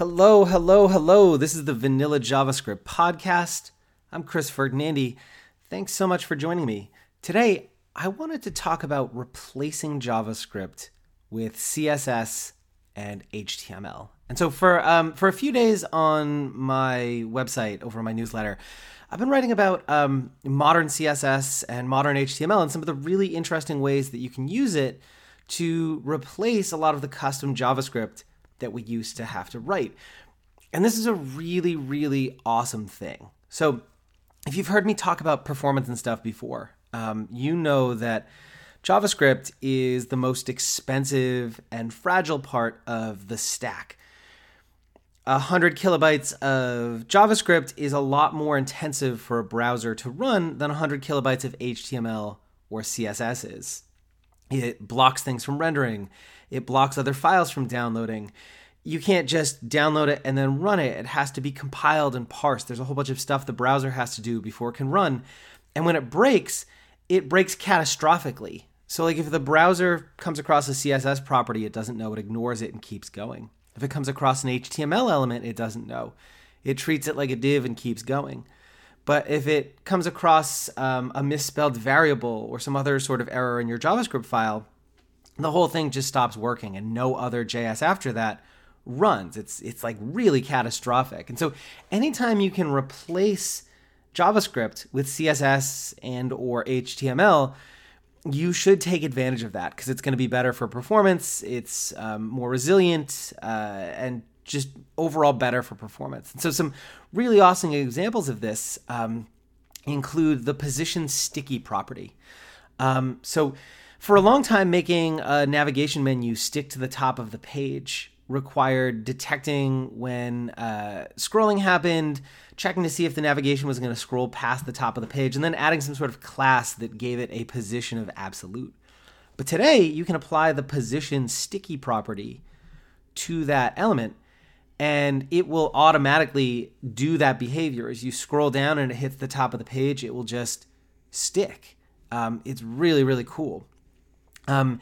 Hello. This is the Vanilla JavaScript Podcast. I'm Chris Ferdinandi. Thanks so much for joining me. Today, I wanted to talk about replacing JavaScript with CSS and HTML. And so for a few days on my website, over my newsletter, I've been writing about modern CSS and modern HTML and some of the really interesting ways that you can use it to replace a lot of the custom JavaScript that we used to have to write. And this is a really, really awesome thing. So if you've heard me talk about performance and stuff before, you know that JavaScript is the most expensive and fragile part of the stack. 100 kilobytes of JavaScript is a lot more intensive for a browser to run than 100 kilobytes of HTML or CSS is. It blocks things from rendering. It blocks other files from downloading. You can't just download it and then run it. It has to be compiled and parsed. There's a whole bunch of stuff the browser has to do before it can run. And when it breaks catastrophically. So like if the browser comes across a CSS property, it doesn't know, it ignores it and keeps going. If it comes across an HTML element, it doesn't know. It treats it like a div and keeps going. But if it comes across a misspelled variable or some other sort of error in your JavaScript file, the whole thing just stops working and no other JS after that runs. It's like really catastrophic. And so anytime you can replace JavaScript with CSS and or HTML, you should take advantage of that because it's going to be better for performance. It's more resilient and just overall better for performance. And so some really awesome examples of this include the position sticky property. So for a long time, making a navigation menu stick to the top of the page required detecting when scrolling happened, checking to see if the navigation was going to scroll past the top of the page, and then adding some sort of class that gave it a position of absolute. But today, you can apply the position sticky property to that element, and it will automatically do that behavior. As you scroll down and it hits the top of the page, it will just stick. It's really, really cool. And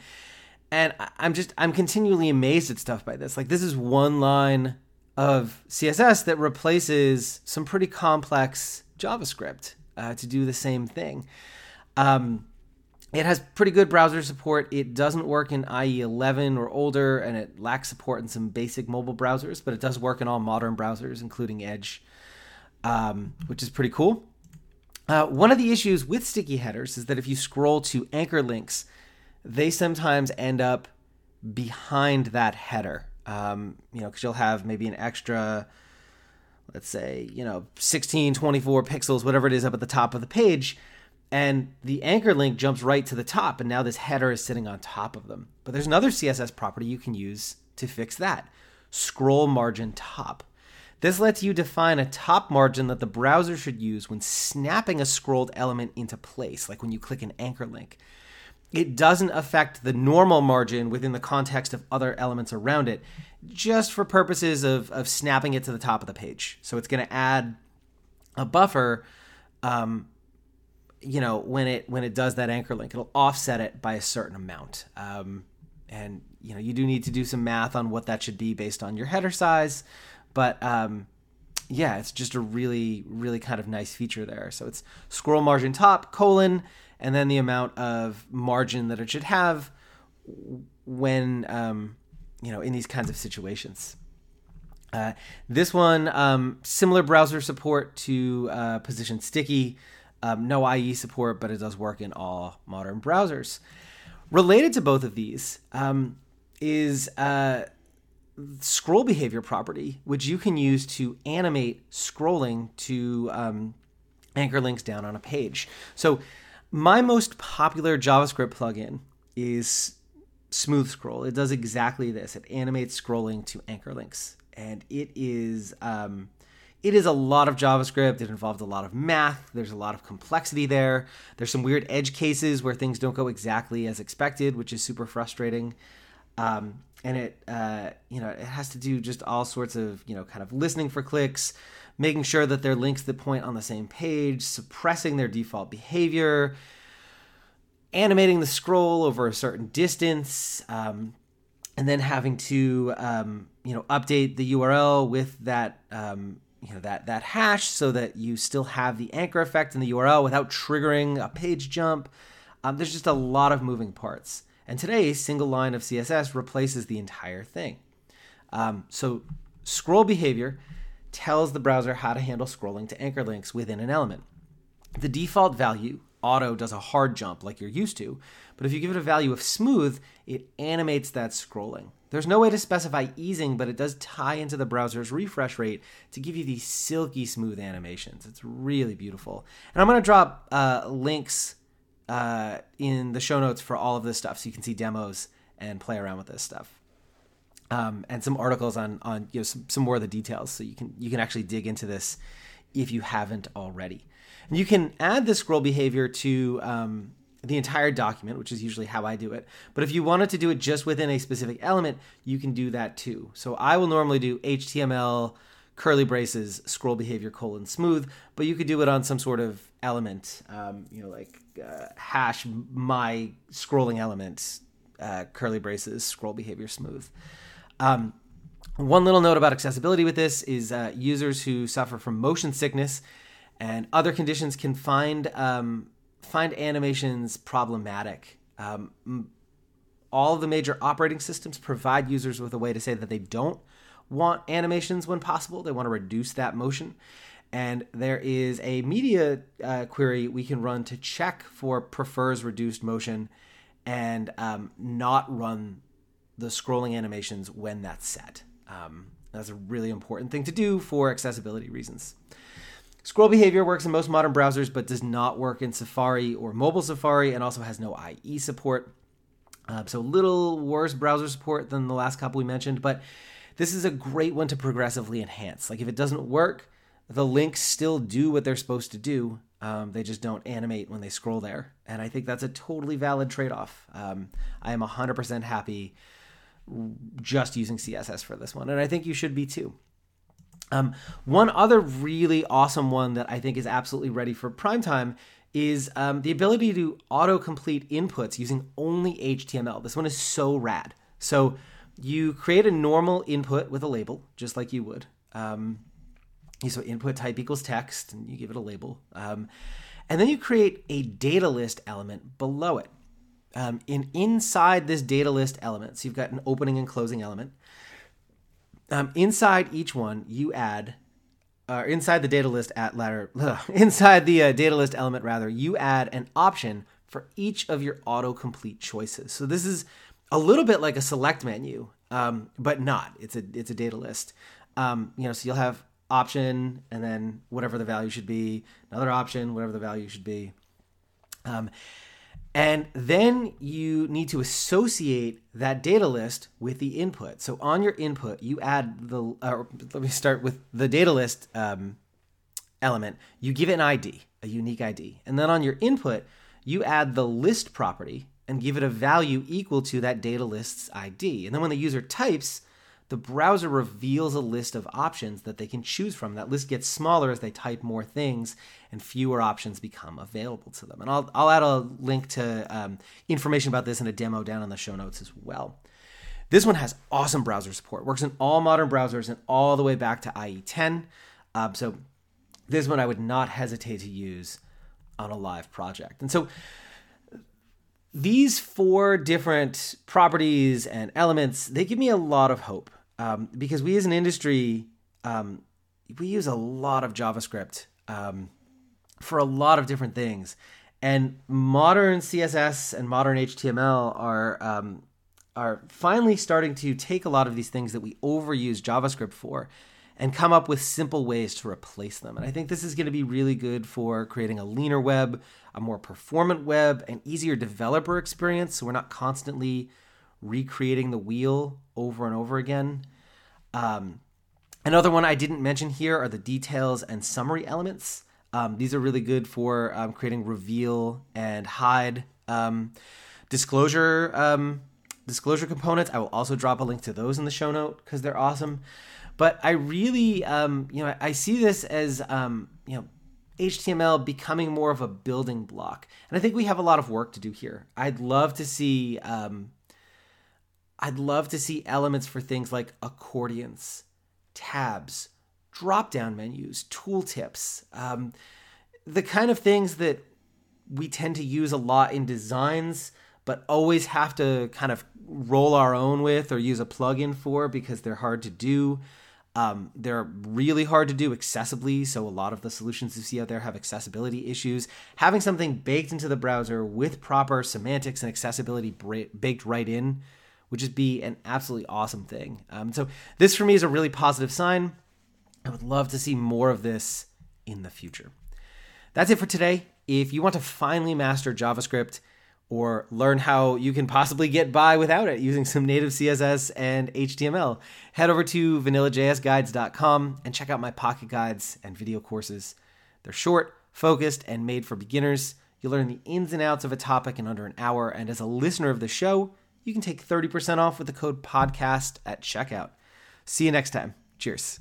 I'm continually amazed at stuff by this. Like this is one line of CSS that replaces some pretty complex JavaScript to do the same thing. It has pretty good browser support. It doesn't work in IE 11 or older, and it lacks support in some basic mobile browsers, but it does work in all modern browsers, including Edge, which is pretty cool. One of the issues with sticky headers is that if you scroll to anchor links, they sometimes end up behind that header, because you'll have maybe an extra, let's say, 16, 24 pixels, whatever it is up at the top of the page. And the anchor link jumps right to the top, and now this header is sitting on top of them. But there's another CSS property you can use to fix that, scroll margin top. This lets you define a top margin that the browser should use when snapping a scrolled element into place, like when you click an anchor link. It doesn't affect the normal margin within the context of other elements around it, just for purposes of snapping it to the top of the page. So it's going to add a buffer when it does that anchor link. It'll offset it by a certain amount. And you do need to do some math on what that should be based on your header size. But it's just a really, really kind of nice feature there. So it's scroll margin top, colon, and then the amount of margin that it should have when, in these kinds of situations. This one, similar browser support to position sticky. No IE support, but it does work in all modern browsers. Related to both of these is scroll behavior property, which you can use to animate scrolling to anchor links down on a page. So my most popular JavaScript plugin is Smooth Scroll. It does exactly this. It animates scrolling to anchor links, and it is a lot of JavaScript. It involves a lot of math. There's a lot of complexity there. There's some weird edge cases where things don't go exactly as expected, which is super frustrating. And it has to do just all sorts of, kind of listening for clicks, making sure that they're links that point on the same page, suppressing their default behavior, animating the scroll over a certain distance, and then having to update the URL with that that hash so that you still have the anchor effect in the URL without triggering a page jump. There's just a lot of moving parts. And today, a single line of CSS replaces the entire thing. So scroll behavior tells the browser how to handle scrolling to anchor links within an element. The default value, auto, does a hard jump like you're used to, but if you give it a value of smooth, it animates that scrolling. There's no way to specify easing, but it does tie into the browser's refresh rate to give you these silky smooth animations. It's really beautiful. And I'm going to drop links in the show notes for all of this stuff so you can see demos and play around with this stuff. And some articles on some more of the details so you can actually dig into this if you haven't already. And you can add the scroll behavior to the entire document, which is usually how I do it. But if you wanted to do it just within a specific element, you can do that too. So I will normally do HTML, curly braces, scroll behavior, /smooth, but you could do it on some sort of element, hash my scrolling element, curly braces, scroll behavior, smooth. One little note about accessibility with this is users who suffer from motion sickness and other conditions can find animations problematic. All of the major operating systems provide users with a way to say that they don't want animations when possible. They want to reduce that motion. And there is a media query we can run to check for prefers reduced motion and not run the scrolling animations when that's set. That's a really important thing to do for accessibility reasons. Scroll behavior works in most modern browsers, but does not work in Safari or mobile Safari, and also has no IE support. So little worse browser support than the last couple we mentioned, but this is a great one to progressively enhance. Like if it doesn't work, the links still do what they're supposed to do. They just don't animate when they scroll there. And I think that's a totally valid trade-off. I am 100% happy just using CSS for this one. And I think you should be too. One other really awesome one that I think is absolutely ready for prime time is the ability to autocomplete inputs using only HTML. This one is so rad. So you create a normal input with a label, just like you would. So input type equals text, and you give it a label. And then you create a data list element below it. Inside this data list element, so you've got an opening and closing element. Inside each one, you add, inside the data list element, you add an option for each of your autocomplete choices. So this is a little bit like a select menu, but not. It's a data list. So you'll have option and then whatever the value should be, another option, whatever the value should be. And then you need to associate that data list with the input. So on your input, you add let me start with the data list element. You give it an ID, a unique ID. And then on your input, you add the list property and give it a value equal to that data list's ID. And then when the user types, the browser reveals a list of options that they can choose from. That list gets smaller as they type more things and fewer options become available to them. And I'll add a link to information about this in a demo down in the show notes as well. This one has awesome browser support. Works in all modern browsers and all the way back to IE 10. So this one I would not hesitate to use on a live project. And so these four different properties and elements, they give me a lot of hope. Because we as an industry, we use a lot of JavaScript for a lot of different things. And modern CSS and modern HTML are finally starting to take a lot of these things that we overuse JavaScript for and come up with simple ways to replace them. And I think this is going to be really good for creating a leaner web, a more performant web, an easier developer experience, so we're not constantly recreating the wheel over and over again. Another one I didn't mention here are the details and summary elements. These are really good for creating reveal and hide disclosure components. I will also drop a link to those in the show note because they're awesome. But I really, I see this as, HTML becoming more of a building block. And I think we have a lot of work to do here. I'd love to see I'd love to see elements for things like accordions, tabs, drop-down menus, tooltips, the kind of things that we tend to use a lot in designs, but always have to kind of roll our own with or use a plugin for because they're hard to do. They're really hard to do accessibly, so a lot of the solutions you see out there have accessibility issues. Having something baked into the browser with proper semantics and accessibility baked right in would just be an absolutely awesome thing. So this for me is a really positive sign. I would love to see more of this in the future. That's it for today. If you want to finally master JavaScript or learn how you can possibly get by without it using some native CSS and HTML, head over to VanillaJSGuides.com and check out my pocket guides and video courses. They're short, focused, and made for beginners. You'll learn the ins and outs of a topic in under an hour, and as a listener of the show, you can take 30% off with the code PODCAST at checkout. See you next time. Cheers.